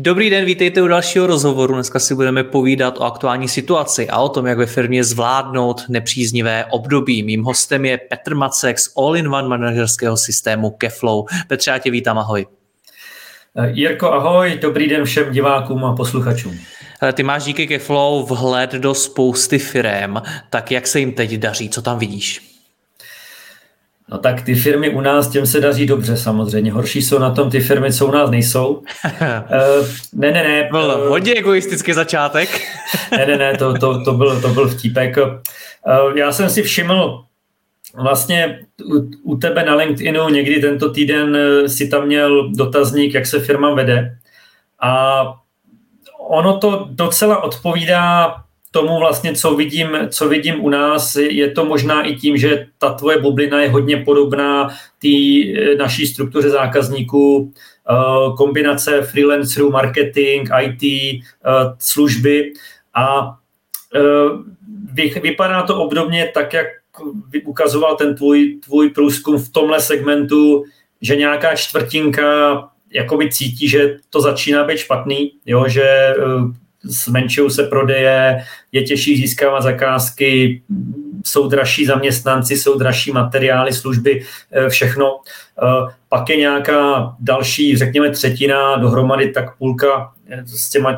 Dobrý den, vítejte u dalšího rozhovoru. Dneska si budeme povídat o aktuální situaci a o tom, jak ve firmě zvládnout nepříznivé období. Mým hostem je Petr Macek z all-in-one manažerského systému Keyflow. Petře, já tě vítám, ahoj. Jirko, ahoj, dobrý den všem divákům a posluchačům. Ty máš díky Keyflow vhled do spousty firem, tak jak se jim teď daří, co tam vidíš? No tak ty firmy u nás, těm se daří dobře samozřejmě. Horší jsou na tom ty firmy, co u nás nejsou. Ne. Byl hodně egoistický začátek. To byl vtípek. Já jsem si všiml, vlastně u tebe na LinkedInu někdy tento týden si tam měl dotazník, jak se firma vede. A ono to docela odpovídá tomu vlastně, co vidím u nás. Je to možná i tím, že ta tvoje bublina je hodně podobná té naší struktuře zákazníků, kombinace freelancerů, marketing, IT, služby, a vypadá to obdobně tak, jak ukazoval ten tvůj průzkum v tomhle segmentu, že nějaká čtvrtinka jakoby cítí, že to začíná být špatný, jo, že zmenšují se prodeje, je těžší získávat zakázky, jsou dražší zaměstnanci, jsou dražší materiály, služby, všechno. Pak je nějaká další, řekněme třetina, dohromady tak půlka s těma,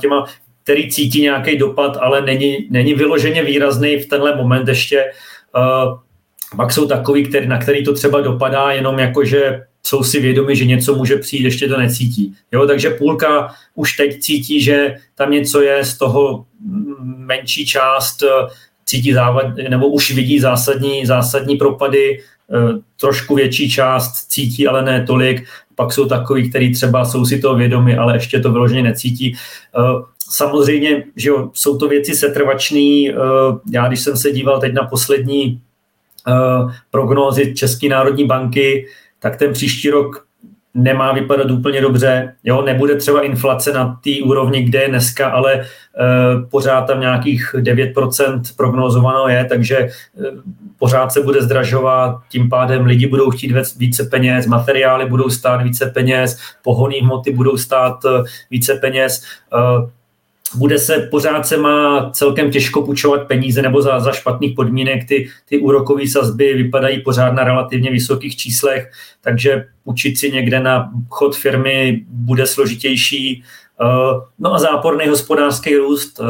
který cítí nějaký dopad, ale není vyloženě výrazný v tenhle moment ještě. Pak jsou takový, na který to třeba dopadá jenom jako, že jsou si vědomi, že něco může přijít, ještě to necítí. Jo, takže půlka už teď cítí, že tam něco je, z toho menší část cítí nebo už vidí zásadní propady, trošku větší část cítí, ale ne tolik. Pak jsou takový, který třeba jsou si toho vědomi, ale ještě to vyloženě necítí. Samozřejmě, že jo, jsou to věci setrvačný. Já, když jsem se díval teď na poslední prognózy České národní banky, tak ten příští rok nemá vypadat úplně dobře. Jo, nebude třeba inflace na té úrovni, kde je dneska, ale pořád tam nějakých 9% prognózováno je, takže pořád se bude zdražovat, tím pádem lidi budou chtít více peněz, materiály budou stát více peněz, pohonné hmoty budou stát více peněz. Pořád se má celkem těžko půjčovat peníze, nebo za špatných podmínek ty úrokové sazby vypadají pořád na relativně vysokých číslech, takže půjčit si někde na chod firmy bude složitější. No a záporný hospodářský růst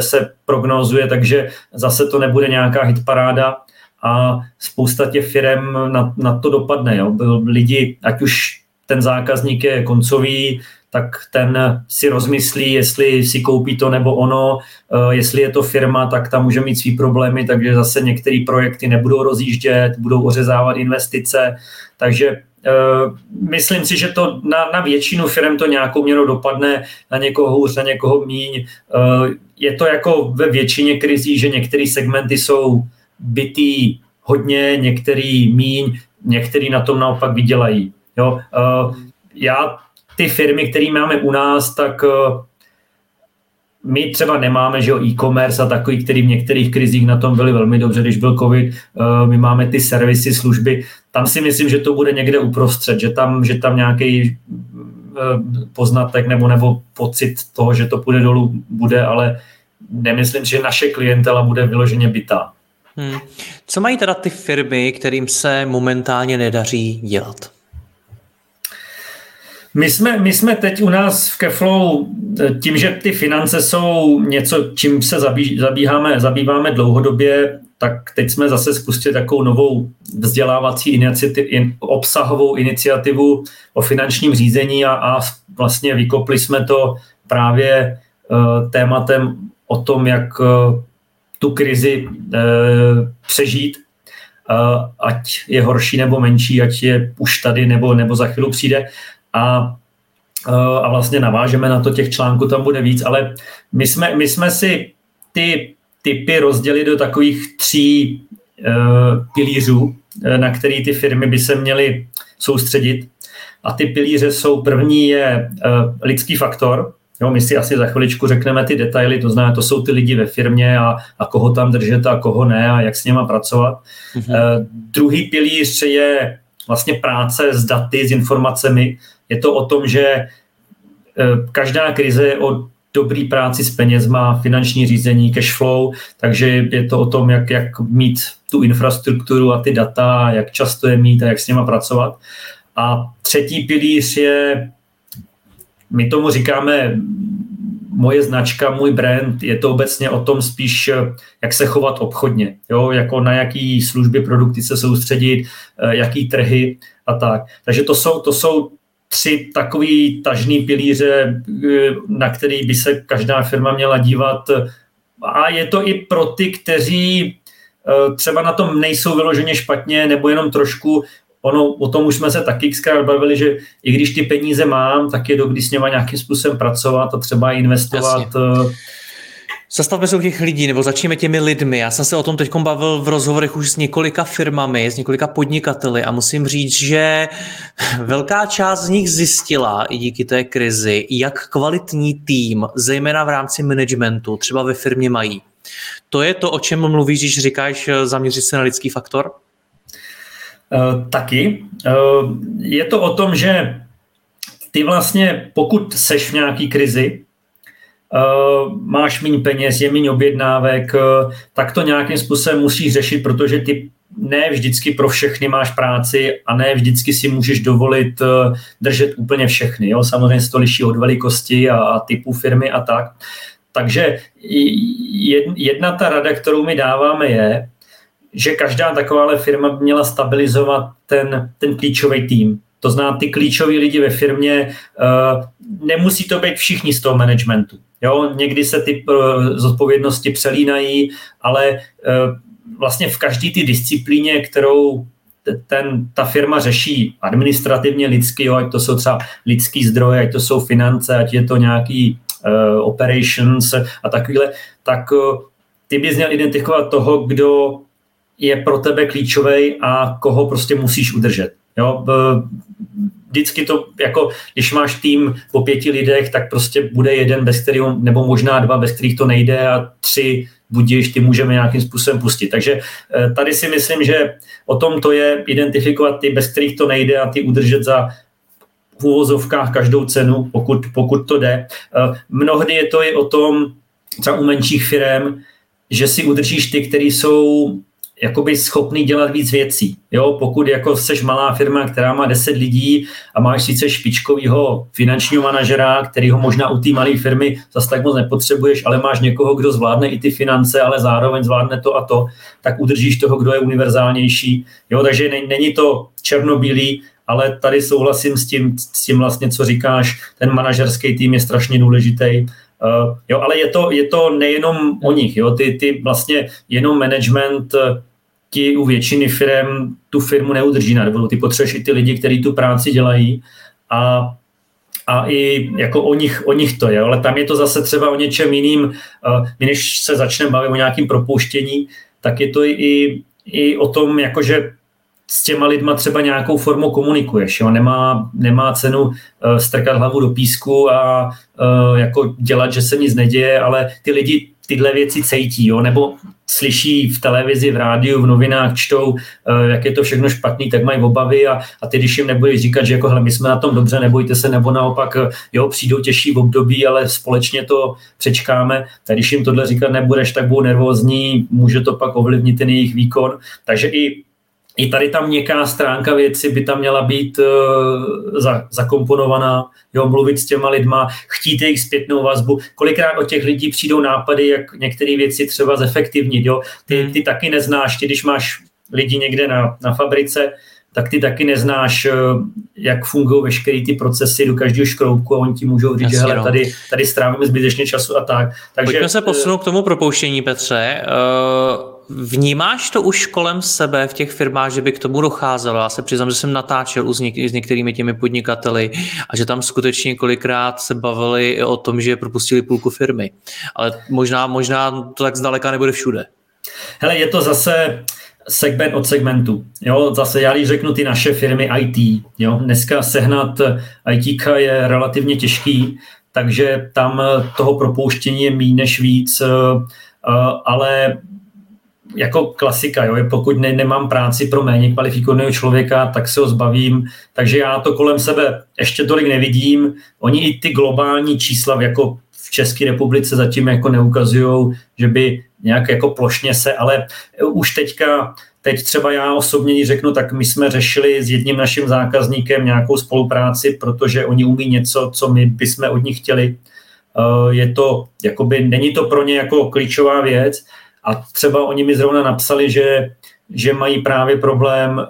se prognózuje, takže zase to nebude nějaká hitparáda a spousta těch firem na to dopadne. Jo. Lidi, ať už ten zákazník je koncový, tak ten si rozmyslí, jestli si koupí to nebo ono, jestli je to firma, tak tam může mít svý problémy, takže zase některé projekty nebudou rozjíždět, budou ořezávat investice, takže myslím si, že to na většinu firm to nějakou měrou dopadne, na někoho hůř, na někoho míň. Je to jako ve většině krizí, že některé segmenty jsou bitý hodně, některý míň, některý na tom naopak vydělají. Jo? Ty firmy, které máme u nás, tak my třeba nemáme, že jo, e-commerce a takový, který v některých krizích na tom byli velmi dobře, když byl covid, my máme ty servisy, služby, tam si myslím, že to bude někde uprostřed, že tam nějaký poznatek nebo pocit toho, že to půjde dolů, bude, ale nemyslím, že naše klientela bude vyloženě bitá. Co mají teda ty firmy, kterým se momentálně nedaří dělat? My jsme teď u nás v Keyflow, tím, že ty finance jsou něco, čím se zabýváme dlouhodobě, tak teď jsme zase spustili takovou novou vzdělávací obsahovou iniciativu o finančním řízení a vlastně vykopli jsme to právě tématem o tom, jak tu krizi přežít. ať je horší nebo menší, ať je už tady nebo za chvíli přijde. A vlastně navážeme na to, těch článků tam bude víc, ale my jsme si ty typy rozdělili do takových 3 pilířů, na který ty firmy by se měly soustředit. A ty pilíře jsou, první je lidský faktor. Jo, my si asi za chviličku řekneme ty detaily, to znamená, to jsou ty lidi ve firmě a koho tam držet a koho ne a jak s něma pracovat. Mm-hmm. Druhý pilíř je vlastně práce s daty, s informacemi. Je to o tom, že každá krize je o dobrý práci s penězma, finanční řízení, cashflow, takže je to o tom, jak mít tu infrastrukturu a ty data, jak často je mít a jak s něma pracovat. A třetí pilíř je, my tomu říkáme moje značka, můj brand, je to obecně o tom spíš, jak se chovat obchodně, jo? Jako na jaký služby, produkty se soustředit, jaký trhy a tak. Takže to jsou 3 takový tažný pilíře, na který by se každá firma měla dívat. A je to i pro ty, kteří třeba na tom nejsou vyloženě špatně, nebo jenom trošku. Ono, o tom už jsme se taky xkrát bavili, že i když ty peníze mám, tak je dobrý s něma nějakým způsobem pracovat a třeba investovat. Jasně. Zastavme se u těch lidí, nebo začněme těmi lidmi. Já jsem se o tom teď bavil v rozhovorech už s několika firmami, s několika podnikateli a musím říct, že velká část z nich zjistila i díky té krizi, jak kvalitní tým, zejména v rámci managementu, třeba ve firmě mají. To je to, o čem mluvíš, když říkáš zaměřit se na lidský faktor? Taky. Je to o tom, že ty vlastně, pokud seš v nějaký krizi, máš míň peněz, je míň objednávek, tak to nějakým způsobem musíš řešit, protože ty ne vždycky pro všechny máš práci a ne vždycky si můžeš dovolit držet úplně všechny. Jo? Samozřejmě se to liší od velikosti a typu firmy a tak. Takže jedna ta rada, kterou my dáváme, je, že každá takováhle firma by měla stabilizovat ten klíčový tým. To znamená, ty klíčoví lidi ve firmě, nemusí to být všichni z toho managementu. Jo? Někdy se ty zodpovědnosti přelínají, ale vlastně v každé ty disciplíně, kterou ta firma řeší administrativně lidsky, jo? Ať to jsou třeba lidský zdroje, ať to jsou finance, ať je to nějaký operations a takovýhle, tak ty bys měl identifikovat toho, kdo je pro tebe klíčovej a koho prostě musíš udržet. Jo? Vždycky to, jako když máš tým po 5 lidech, tak prostě bude jeden, bez kterého, nebo možná 2, bez kterých to nejde, a 3 budíš, ty můžeme nějakým způsobem pustit. Takže tady si myslím, že o tom to je identifikovat ty, bez kterých to nejde, a ty udržet za v uvozovkách každou cenu, pokud to jde. Mnohdy je to i o tom, třeba u menších firem, že si udržíš ty, který jsou jakoby schopný dělat víc věcí. Jo? Pokud jako seš malá firma, která má 10 lidí a máš sice špičkovýho finančního manažera, kterýho možná u té malé firmy zase tak moc nepotřebuješ, ale máš někoho, kdo zvládne i ty finance, ale zároveň zvládne to a to, tak udržíš toho, kdo je univerzálnější. Jo? Takže není to černobílý, ale tady souhlasím s tím vlastně, co říkáš, ten manažerský tým je strašně důležitý. Jo, ale je to nejenom o nich, jo? Ty vlastně jenom management ti u většiny firem tu firmu neudrží na dvou, ty potřebuješ i ty lidi, kteří tu práci dělají a i jako o nich to je, ale tam je to zase třeba o něčem jiným, my než se začneme bavit o nějakým propouštění, tak je to i o tom, jakože s těma lidma třeba nějakou formou komunikuješ. Jo? Nemá cenu strkat hlavu do písku a jako dělat, že se nic neděje, ale ty lidi tyhle věci cítí, jo? Nebo slyší v televizi, v rádiu, v novinách, čtou, jak je to všechno špatný, tak mají obavy a ty, když jim nebudeš říkat, že jako, hele, my jsme na tom dobře, nebojte se, nebo naopak, jo, přijdou těžší období, ale společně to přečkáme, tak když jim tohle říkat nebudeš, tak budou nervózní, může to pak ovlivnit ten jejich výkon, takže i tady ta měkká stránka věci by tam měla být zakomponovaná, jo, mluvit s těma lidma, chtít jejich zpětnou vazbu. Kolikrát od těch lidí přijdou nápady, jak některé věci třeba zefektivnit. Jo. Ty taky neznáš, ty když máš lidi někde na fabrice, tak ty taky neznáš, jak fungují veškeré ty procesy do každého šroubku a oni ti můžou říct, že hele, tady strávíme zbytečně času a tak. Takže pojďme se posunout k tomu propouštění, Petře. Vnímáš to už kolem sebe v těch firmách, že by k tomu docházelo? Já se přiznám, že jsem natáčel s některými těmi podnikateli a že tam skutečně kolikrát se bavili o tom, že propustili půlku firmy. Ale možná to tak zdaleka nebude všude. Hele, je to zase segment od segmentu. Jo, zase já když řeknu ty naše firmy IT. Jo, dneska sehnat ITka je relativně těžký, takže tam toho propouštění je míň než víc, ale jako klasika, jo, pokud nemám práci pro méně kvalifikovaného člověka, tak se ho zbavím, takže já to kolem sebe ještě tolik nevidím. Oni i ty globální čísla jako v České republice zatím jako neukazujou, že by nějak jako plošně se, ale už teď třeba já osobně řeknu, tak my jsme řešili s jedním naším zákazníkem nějakou spolupráci, protože oni umí něco, co my bychom od nich chtěli. Je to, jakoby, není to pro ně jako klíčová věc a třeba oni mi zrovna napsali, že mají právě problém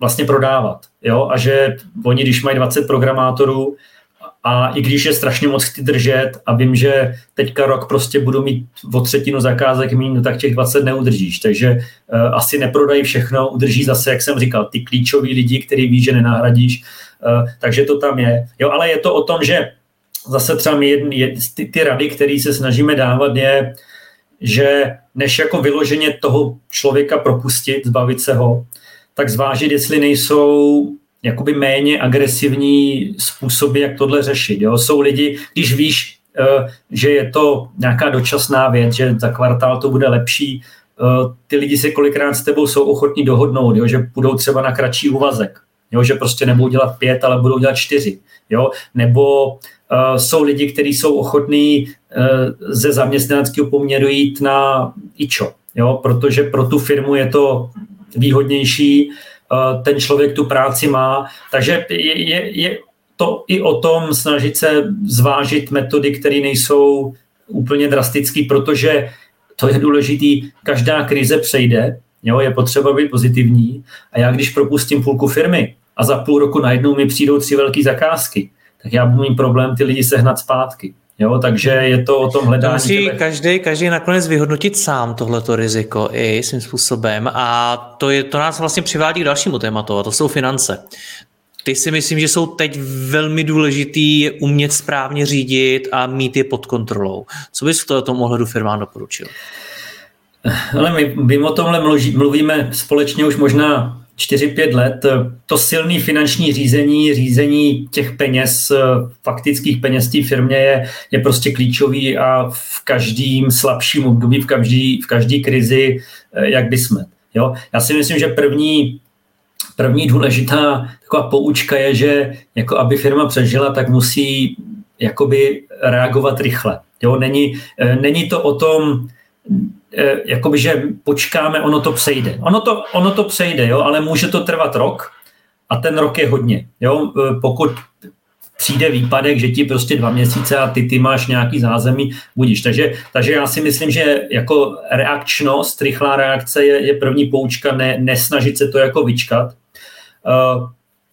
vlastně prodávat, jo, a že oni, když mají 20 programátorů, a i když je strašně moc chci držet a vím, že teďka rok prostě budu mít o 3% zakázek míň, no tak těch 20 neudržíš, takže asi neprodají všechno, udrží zase, jak jsem říkal, ty klíčoví lidi, který ví, že nenahradíš, takže to tam je. Jo, ale je to o tom, že zase třeba ty rady, které se snažíme dávat, je, že než jako vyloženě toho člověka propustit, zbavit se ho, tak zvážit, jestli nejsou jakoby méně agresivní způsoby, jak tohle řešit. Jo? Jsou lidi, když víš, že je to nějaká dočasná věc, že za kvartál to bude lepší, ty lidi se kolikrát s tebou jsou ochotní dohodnout, jo? Že budou třeba na kratší úvazek, jo? Že prostě nebudou dělat 5, ale budou dělat 4. Jo? Nebo jsou lidi, kteří jsou ochotní ze zaměstnaneckého poměru jít na IČO, jo? Protože pro tu firmu je to výhodnější, ten člověk tu práci má, takže je to i o tom snažit se zvážit metody, které nejsou úplně drastické, protože to je důležitý, každá krize přejde, jo, je potřeba být pozitivní a já když propustím půlku firmy a za půl roku najednou mi přijdou 3 velké zakázky, tak já budu mít problém ty lidi sehnat zpátky. Jo, takže je to o tom hledání. Musí každý nakonec vyhodnotit sám tohleto riziko i svým způsobem a to nás vlastně přivádí k dalšímu tématu a to jsou finance. Ty si myslím, že jsou teď velmi důležitý umět správně řídit a mít je pod kontrolou. Co bys v tom ohledu firmám doporučil? Ale my o tomhle mluvíme společně už možná 4-5 let, to silné finanční řízení těch peněz, faktických peněz té firmě je prostě klíčový a v každém slabším období, v každé krizi, jak by jsme. Jo? Já si myslím, že první důležitá taková poučka je, že jako aby firma přežila, tak musí jakoby reagovat rychle. Jo? Není to o tom, jakoby, že počkáme, ono to přejde. Ono to přejde, jo, ale může to trvat rok a ten rok je hodně. Jo. Pokud přijde výpadek, že ti prostě 2 měsíce a ty máš nějaký zázemí, budíš. Takže já si myslím, že jako reakčnost, rychlá reakce je první poučka, nesnažit se to jako vyčkat.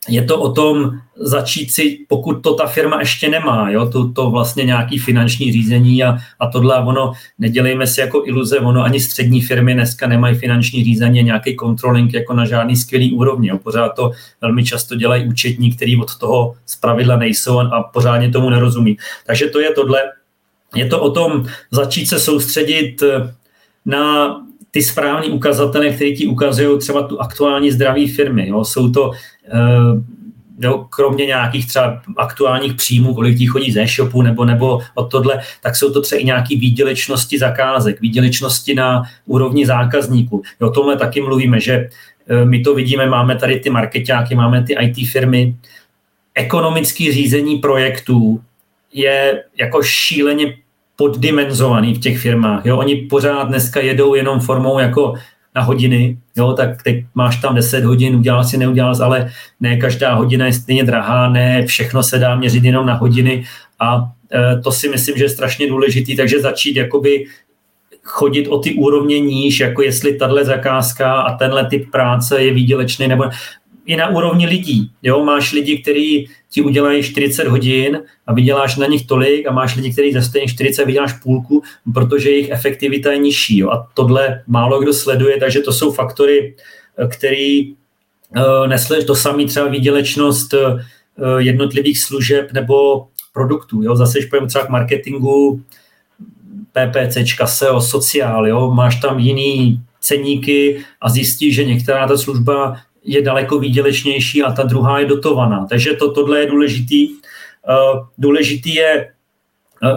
Je to o tom začít si, pokud to ta firma ještě nemá, jo, to vlastně nějaký finanční řízení a tohle, ono, nedělejme si jako iluze, ono ani střední firmy dneska nemají finanční řízení, nějaký controlling jako na žádný skvělý úrovni, jo, pořád to velmi často dělají účetní, který od toho zpravidla nejsou a pořádně tomu nerozumí. Takže to je tohle, je to o tom začít se soustředit na ty správné ukazatele, které ti ukazují třeba tu aktuální zdraví firmy. Jo. Jsou to kromě nějakých třeba aktuálních příjmů, kolik tí chodí ze shopu nebo od tohle, tak jsou to třeba i nějaké výdělečnosti zakázek, výdělečnosti na úrovni zákazníků. O tomhle taky mluvíme, že my to vidíme, máme tady ty marketáky, máme ty IT firmy. Ekonomické řízení projektů je jako šíleně poddimenzovaný v těch firmách. Jo? Oni pořád dneska jedou jenom formou jako na hodiny, jo? Tak teď máš tam 10 hodin, udělal si, neudělal si, ale ne každá hodina je stejně drahá, ne všechno se dá měřit jenom na hodiny a to si myslím, že je strašně důležitý, takže začít jakoby chodit o ty úrovně níž, jako jestli tahle zakázka a tenhle typ práce je výdělečný nebo i na úrovni lidí. Jo? Máš lidi, kteří ti udělají 40 hodin a vyděláš na nich tolik a máš lidi, kteří za stejných 40 vyděláš půlku, protože jejich efektivita je nižší. Jo? A tohle málo kdo sleduje, takže to jsou faktory, které nesledují. To samé třeba výdělečnost jednotlivých služeb nebo produktů. Jo? Zase, když půjdeme třeba k marketingu, PPCčka, SEO, sociál, jo? Máš tam jiný ceníky a zjistíš, že některá ta služba je daleko výdělečnější a ta druhá je dotovaná. Takže tohle je důležitý. Důležitý je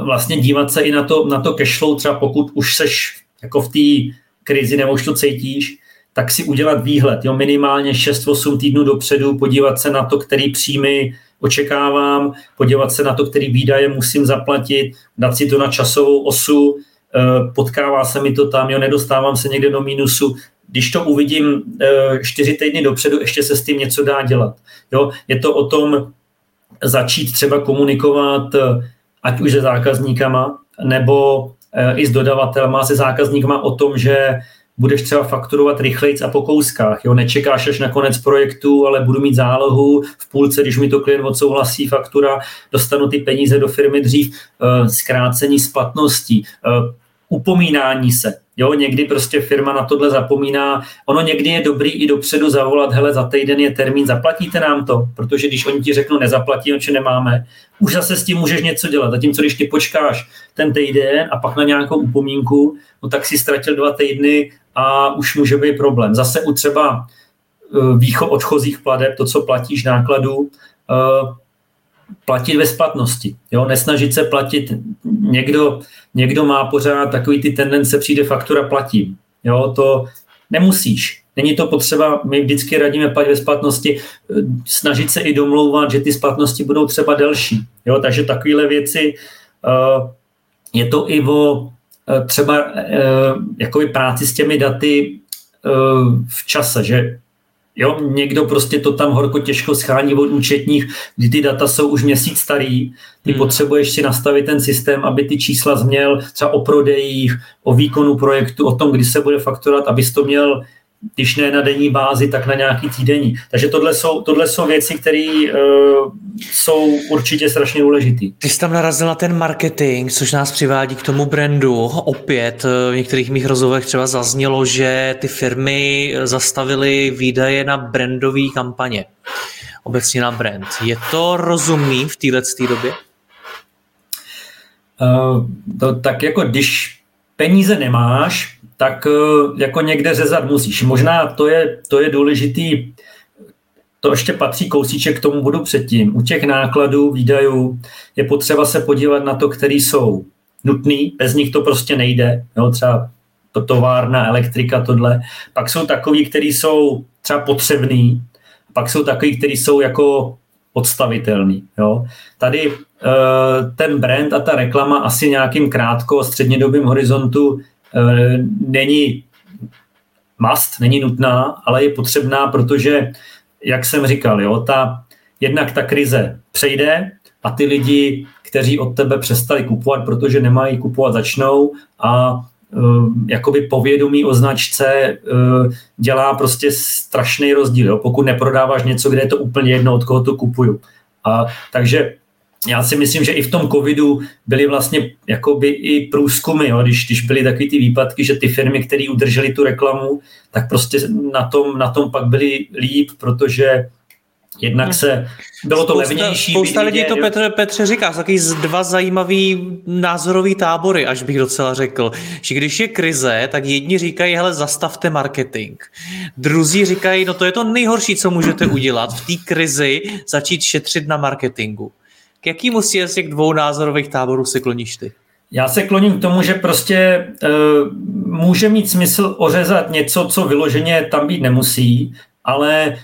vlastně dívat se i na to cashflow, třeba pokud už seš jako v té krizi nebo už to cítíš, tak si udělat výhled. Jo? Minimálně 6-8 týdnů dopředu, podívat se na to, který příjmy očekávám, podívat se na to, který výdaje musím zaplatit, dát si to na časovou osu, potkává se mi to tam, jo, nedostávám se někde do mínusu. Když to uvidím 4 týdny dopředu, ještě se s tím něco dá dělat. Jo? Je to o tom začít třeba komunikovat, ať už se zákazníkama, nebo i s dodavatelma, se zákazníkama o tom, že budeš třeba fakturovat rychlejc a po kouskách. Jo? Nečekáš až na konec projektu, ale budu mít zálohu v půlce, když mi to klient odsouhlasí faktura, dostanu ty peníze do firmy dřív, zkrácení splatností, upomínání se. Jo? Někdy prostě firma na tohle zapomíná. Ono někdy je dobrý i dopředu zavolat, hele, za týden je termín, zaplatíte nám to, protože když oni ti řeknou nezaplatí, oči nemáme, už zase s tím můžeš něco dělat. Zatímco když ty počkáš ten týden a pak na nějakou upomínku, no tak si ztratil 2 týdny a už může být problém. Zase u třeba odchozích plateb, to, co platíš nákladů, platit ve splatnosti. Jo? Nesnažit se platit. Někdo má pořád takový ty tendence, přijde faktura, platím. Jo? To nemusíš. Není to potřeba, my vždycky radíme platit ve splatnosti, snažit se i domlouvat, že ty splatnosti budou třeba delší. Jo? Takže takovéhle věci, je to i o třeba jakoby práci s těmi daty v čase, že jo, někdo prostě to tam horko těžko schání od účetních, kdy ty data jsou už měsíc starý, ty potřebuješ si nastavit ten systém, aby ty čísla změl třeba o prodejích, o výkonu projektu, o tom, kdy se bude fakturovat, abys to měl, když ne na denní bázi, tak na nějaký týdenní. Takže tohle jsou věci, které jsou určitě strašně důležité. Ty jsi tam narazil na ten marketing, což nás přivádí k tomu brandu. Opět v některých mých rozhovorech třeba zaznělo, že ty firmy zastavily výdaje na brandové kampaně. Obecně na brand. Je to rozumný v této době? To tak jako když peníze nemáš, tak jako někde řezat musíš. Možná to je důležitý, to ještě patří kousíček k tomu bodu předtím. U těch nákladů, výdajů je potřeba se podívat na to, které jsou nutný, bez nich to prostě nejde, jo, třeba to továrna, elektrika, tohle. Pak jsou takový, které jsou třeba potřebný, pak jsou takový, které jsou jako odstavitelný. Jo. Tady ten brand a ta reklama asi nějakým krátko střednědobým horizontu není must, není nutná, ale je potřebná, protože, jak jsem říkal, jo, jednak ta krize přejde a ty lidi, kteří od tebe přestali kupovat, protože nemají kupovat, začnou a jakoby povědomí o značce dělá prostě strašný rozdíl, jo, pokud neprodáváš něco, kde je to úplně jedno, od koho to kupuju. A takže já si myslím, že i v tom covidu byly vlastně jakoby i průzkumy, jo, když byly takový ty výpadky, že ty firmy, které udržely tu reklamu, tak prostě na tom pak byly líp, protože jednak se bylo to levnější. Spousta lidí to, Petře, říká, jsou taky dva zajímavý názorový tábory, až bych docela řekl. Že když je krize, tak jedni říkají, hele, zastavte marketing. Druzí říkají, no to je to nejhorší, co můžete udělat v té krizi, začít šetřit na marketingu. K jakýmu si z těch dvou názorových táborů se kloníš ty? Já se kloním k tomu, že prostě může mít smysl ořezat něco, co vyloženě tam být nemusí, ale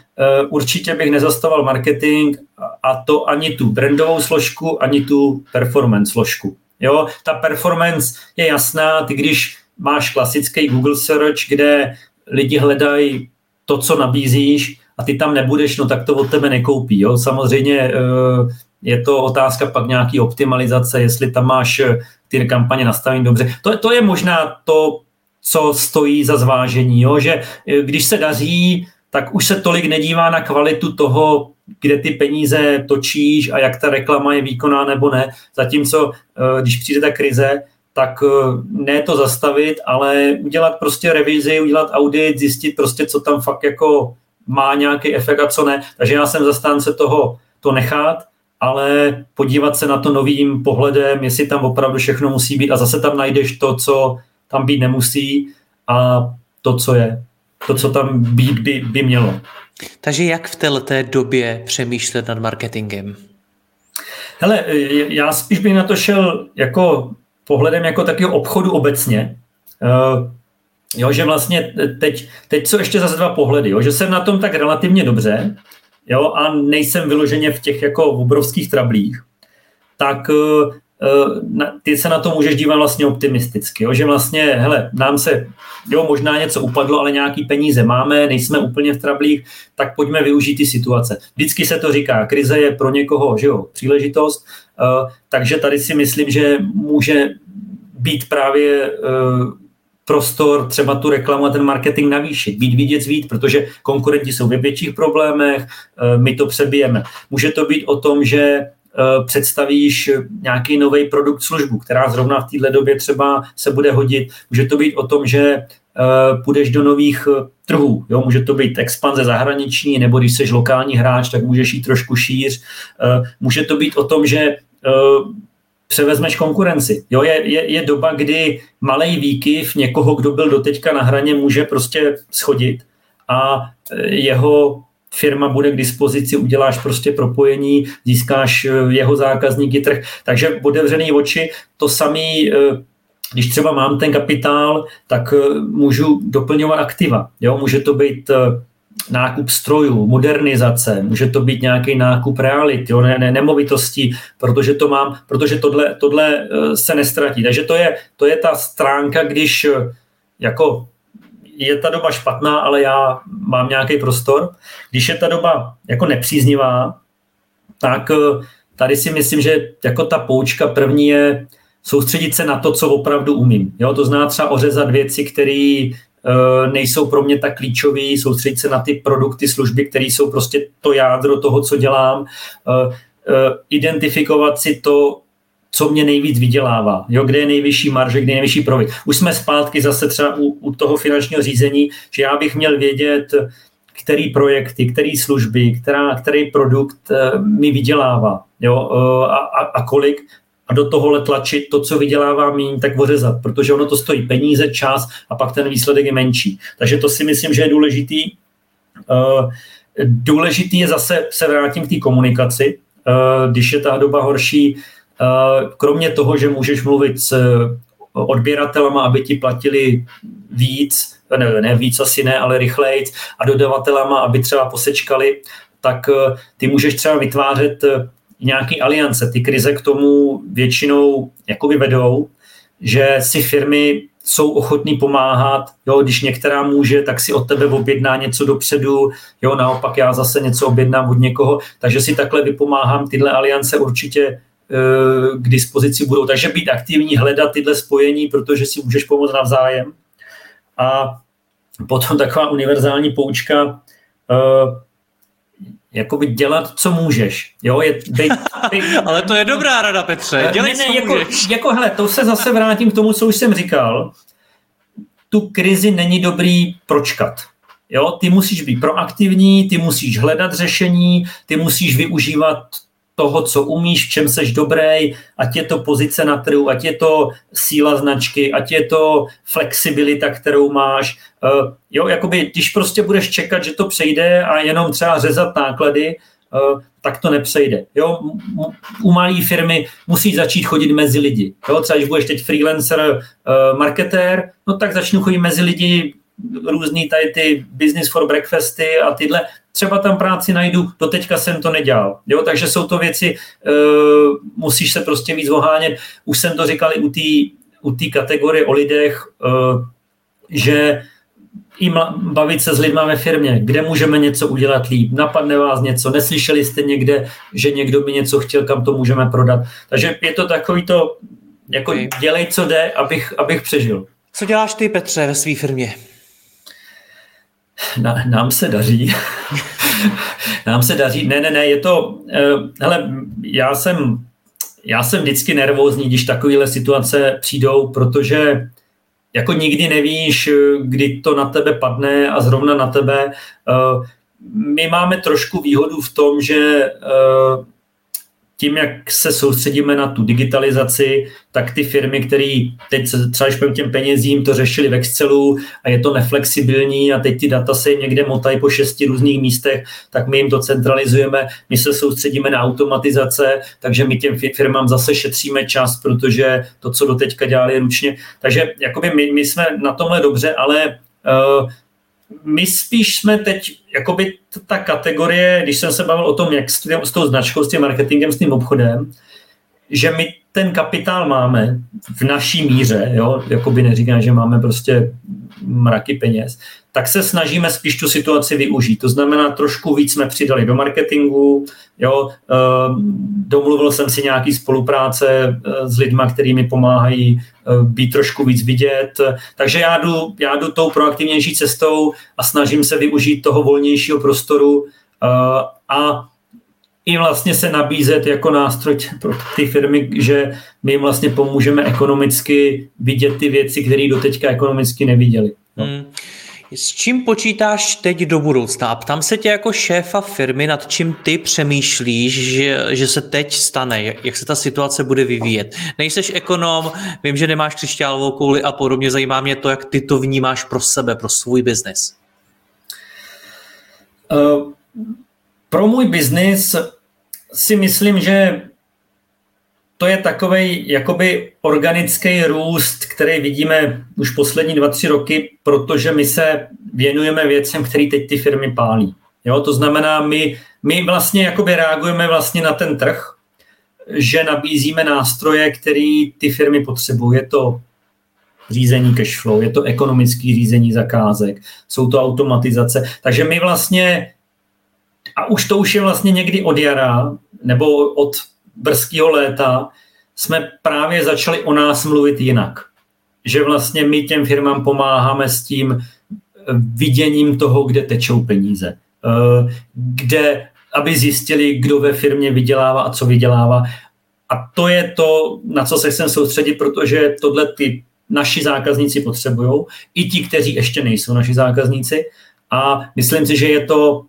určitě bych nezastavoval marketing a to ani tu brandovou složku, ani tu performance složku. Jo? Ta performance je jasná, ty když máš klasický Google search, kde lidi hledají to, co nabízíš a ty tam nebudeš, no tak to od tebe nekoupí. Jo? Samozřejmě je to otázka pak nějaký optimalizace, jestli tam máš ty kampaně nastavené dobře. To je možná to, co stojí za zvážení, jo? Že když se daří tak už se tolik nedívá na kvalitu toho, kde ty peníze točíš a jak ta reklama je výkonná nebo ne. Zatímco, když přijde ta krize, tak ne to zastavit, ale udělat prostě revizi, udělat audit, zjistit prostě, co tam fakt jako má nějaký efekt a co ne. Takže já jsem zastánce toho to nechat, ale podívat se na to novým pohledem, jestli tam opravdu všechno musí být a zase tam najdeš to, co tam být nemusí a to, co je. To, co tam být by mělo. Takže jak v této době přemýšlet nad marketingem? Hele, já spíš bych na to šel jako pohledem jako takového obchodu obecně. Jo, že vlastně teď jsou ještě zase dva pohledy. Jo, že jsem na tom tak relativně dobře, jo, a nejsem vyloženě v těch jako obrovských trablích, tak ty se na to můžeš dívat vlastně optimisticky, jo, že vlastně, hele, nám se, jo, možná něco upadlo, ale nějaký peníze máme, nejsme úplně v trablích, tak pojďme využít ty situace. Vždycky se to říká, krize je pro někoho, že jo, příležitost, takže tady si myslím, že může být právě prostor třeba tu reklamu a ten marketing navýšit, být vidět víc, protože konkurenti jsou ve větších problémech, my to přebijeme. Může to být o tom, že představíš nějaký nový produkt, službu, která zrovna v této době třeba se bude hodit. Může to být o tom, že půjdeš do nových trhů. Jo? Může to být expanze zahraniční, nebo když jsi lokální hráč, tak můžeš jít trošku šíř. Může to být o tom, že převezmeš konkurenci. Jo? Je doba, kdy malej výkyv někoho, kdo byl doteďka na hraně, může prostě schodit a jeho firma bude k dispozici, uděláš prostě propojení, získáš jeho zákazníky, trh. Takže otevřený oči, to samý, když třeba mám ten kapitál, tak můžu doplňovat aktiva. Jo? Může to být nákup strojů, modernizace, může to být nějaký nákup reality, jo? Ne, nemovitostí, protože to mám, protože tohle se nestratí. Takže to je ta stránka, když jako je ta doba špatná, ale já mám nějaký prostor. Když je ta doba jako nepříznivá, tak tady si myslím, že jako ta poučka první je soustředit se na to, co opravdu umím. Jo, to znamená třeba ořezat věci, které nejsou pro mě tak klíčové, soustředit se na ty produkty, služby, které jsou prostě to jádro toho, co dělám, identifikovat si to, co mě nejvíc vydělává, jo, kde je nejvyšší marže, kde je nejvyšší profit. Už jsme zpátky zase třeba u toho finančního řízení, že já bych měl vědět, který projekty, který služby, který produkt mi vydělává, jo, a kolik. A do tohohle tlačit to, co vydělává méně, tak ořezat, protože ono to stojí peníze, čas a pak ten výsledek je menší. Takže to si myslím, že je důležitý. Důležitý je zase, se vrátím k té komunikaci, když je ta doba horší, kromě toho, že můžeš mluvit s odběratelama, aby ti platili víc, ne víc asi ne, ale rychlejc, a dodavatelama, aby třeba posečkali, tak ty můžeš třeba vytvářet nějaký aliance. Ty krize k tomu většinou jakoby vedou, že si firmy jsou ochotní pomáhat, jo, když některá může, tak si od tebe objedná něco dopředu, jo, naopak já zase něco objednám od někoho, takže si takhle vypomáhám, tyhle aliance určitě k dispozici budou. Takže být aktivní, hledat tyhle spojení, protože si můžeš pomoct navzájem. A potom taková univerzální poučka, jakoby dělat, co můžeš. Jo, ale to je dobrá rada, Petře. Dělej, co můžeš. Hele, to se zase vrátím k tomu, co už jsem říkal. Tu krizi není dobrý pročkat. Jo, ty musíš být proaktivní, ty musíš hledat řešení, ty musíš využívat toho, co umíš, v čem seš dobrý, ať je to pozice na trhu, ať je to síla značky, ať je to flexibilita, kterou máš. Jo, jakoby, když prostě budeš čekat, že to přejde a jenom třeba řezat náklady, tak to nepřejde. Jo, u malé firmy musíš začít chodit mezi lidi. Jo, třeba když budeš teď freelancer, marketér, no tak začnu chodit mezi lidi, různý tady ty business for breakfasty a tyhle, třeba tam práci najdu, doteďka jsem to nedělal. Jo? Takže jsou to věci, musíš se prostě víc ohánět. Už jsem to říkal i u té kategorie o lidech, že i bavit se s lidma ve firmě, kde můžeme něco udělat líp, napadne vás něco, neslyšeli jste někde, že někdo by něco chtěl, kam to můžeme prodat. Takže je to takový to, jako dělej, co jde, abych přežil. Co děláš ty, Petře, ve své firmě? Nám se daří. Nám se daří. Ne, je to... Hele, já jsem vždycky nervózní, když takovéhle situace přijdou, protože jako nikdy nevíš, kdy to na tebe padne a zrovna na tebe. My máme trošku výhodu v tom, že tím, jak se soustředíme na tu digitalizaci, tak ty firmy, které teď třeba špem těm penězím to řešili v Excelu a je to neflexibilní a teď ty data se někde motají po 6 různých místech, tak my jim to centralizujeme, my se soustředíme na automatizace, takže my těm firmám zase šetříme čas, protože to, co doteďka dělali ručně. Takže jakoby my jsme na tomhle dobře, ale... My spíš jsme teď, jakoby ta kategorie, když jsem se bavil o tom, jak s tou značkou, s tím marketingem, s tím obchodem, že my ten kapitál máme v naší míře, jo, jakoby neříkám, že máme prostě mraky peněz, tak se snažíme spíš tu situaci využít. To znamená, trošku víc jsme přidali do marketingu, jo, domluvil jsem si nějaký spolupráce s lidma, který mi pomáhají být trošku víc vidět. Takže já jdu tou proaktivnější cestou a snažím se využít toho volnějšího prostoru a i vlastně se nabízet jako nástroj pro ty firmy, že my jim vlastně pomůžeme ekonomicky vidět ty věci, které doteďka ekonomicky neviděli. No. S čím počítáš teď do budoucna? Ptám se tě jako šéfa firmy, nad čím ty přemýšlíš, že se teď stane, jak se ta situace bude vyvíjet. Nejseš ekonom, vím, že nemáš křišťálovou kouli a podobně, zajímá mě to, jak ty to vnímáš pro sebe, pro svůj biznis. Pro můj biznis si myslím, že to je takovej jakoby organický růst, který vidíme už poslední 2-3 roky, protože my se věnujeme věcem, které teď ty firmy pálí. Jo, to znamená, my vlastně jakoby reagujeme vlastně na ten trh, že nabízíme nástroje, které ty firmy potřebují. Je to řízení cashflow, je to ekonomické řízení zakázek, jsou to automatizace. Takže my vlastně, a už je vlastně někdy od jara, nebo od brzkého léta, jsme právě začali o nás mluvit jinak. Že vlastně my těm firmám pomáháme s tím viděním toho, kde tečou peníze. Kde, aby zjistili, kdo ve firmě vydělává a co vydělává. A to je to, na co se chcem soustředit, protože tohle ty naši zákazníci potřebujou. I ti, kteří ještě nejsou naši zákazníci. A myslím si, že je to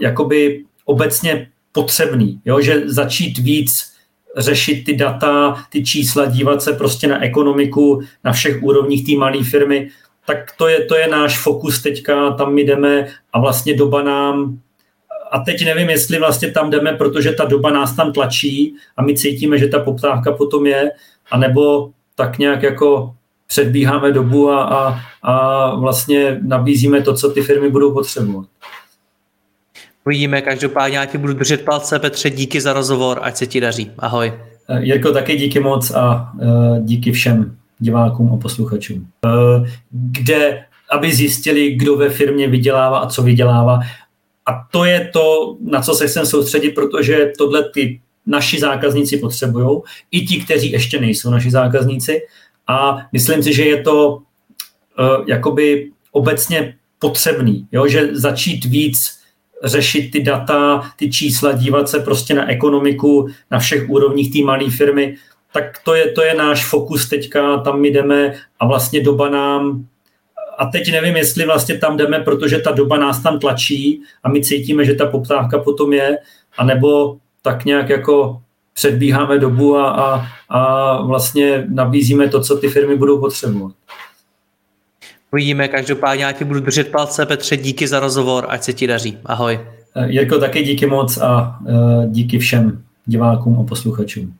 jakoby obecně potřebný, jo? Že začít víc řešit ty data, ty čísla, dívat se prostě na ekonomiku, na všech úrovních té malé firmy, tak to je náš fokus teďka, tam jdeme a vlastně doba nám, a teď nevím, jestli vlastně tam jdeme, protože ta doba nás tam tlačí a my cítíme, že ta poptávka potom je, anebo tak nějak jako předbíháme dobu a vlastně nabízíme to, co ty firmy budou potřebovat. Uvidíme, každopádně já ti budu držet palce. Petře, díky za rozhovor, ať se ti daří. Ahoj. Jirko, taky díky moc a díky všem divákům a posluchačům. Kde, aby zjistili, kdo ve firmě vydělává a co vydělává. A to je to, na co se chcem soustředit, protože tohle ty naši zákazníci potřebujou. I ti, kteří ještě nejsou naši zákazníci. A myslím si, že je to jakoby obecně potřebný, jo? Že začít víc řešit ty data, ty čísla, dívat se prostě na ekonomiku, na všech úrovních té malé firmy, tak to je náš fokus teďka, tam jdeme a vlastně doba nám, a teď nevím, jestli vlastně tam jdeme, protože ta doba nás tam tlačí a my cítíme, že ta poptávka potom je, anebo tak nějak jako předbíháme dobu a vlastně nabízíme to, co ty firmy budou potřebovat. Uvidíme, každopádně já ti budu držet palce. Petře, díky za rozhovor, ať se ti daří. Ahoj. Jirko, taky díky moc a díky všem divákům a posluchačům.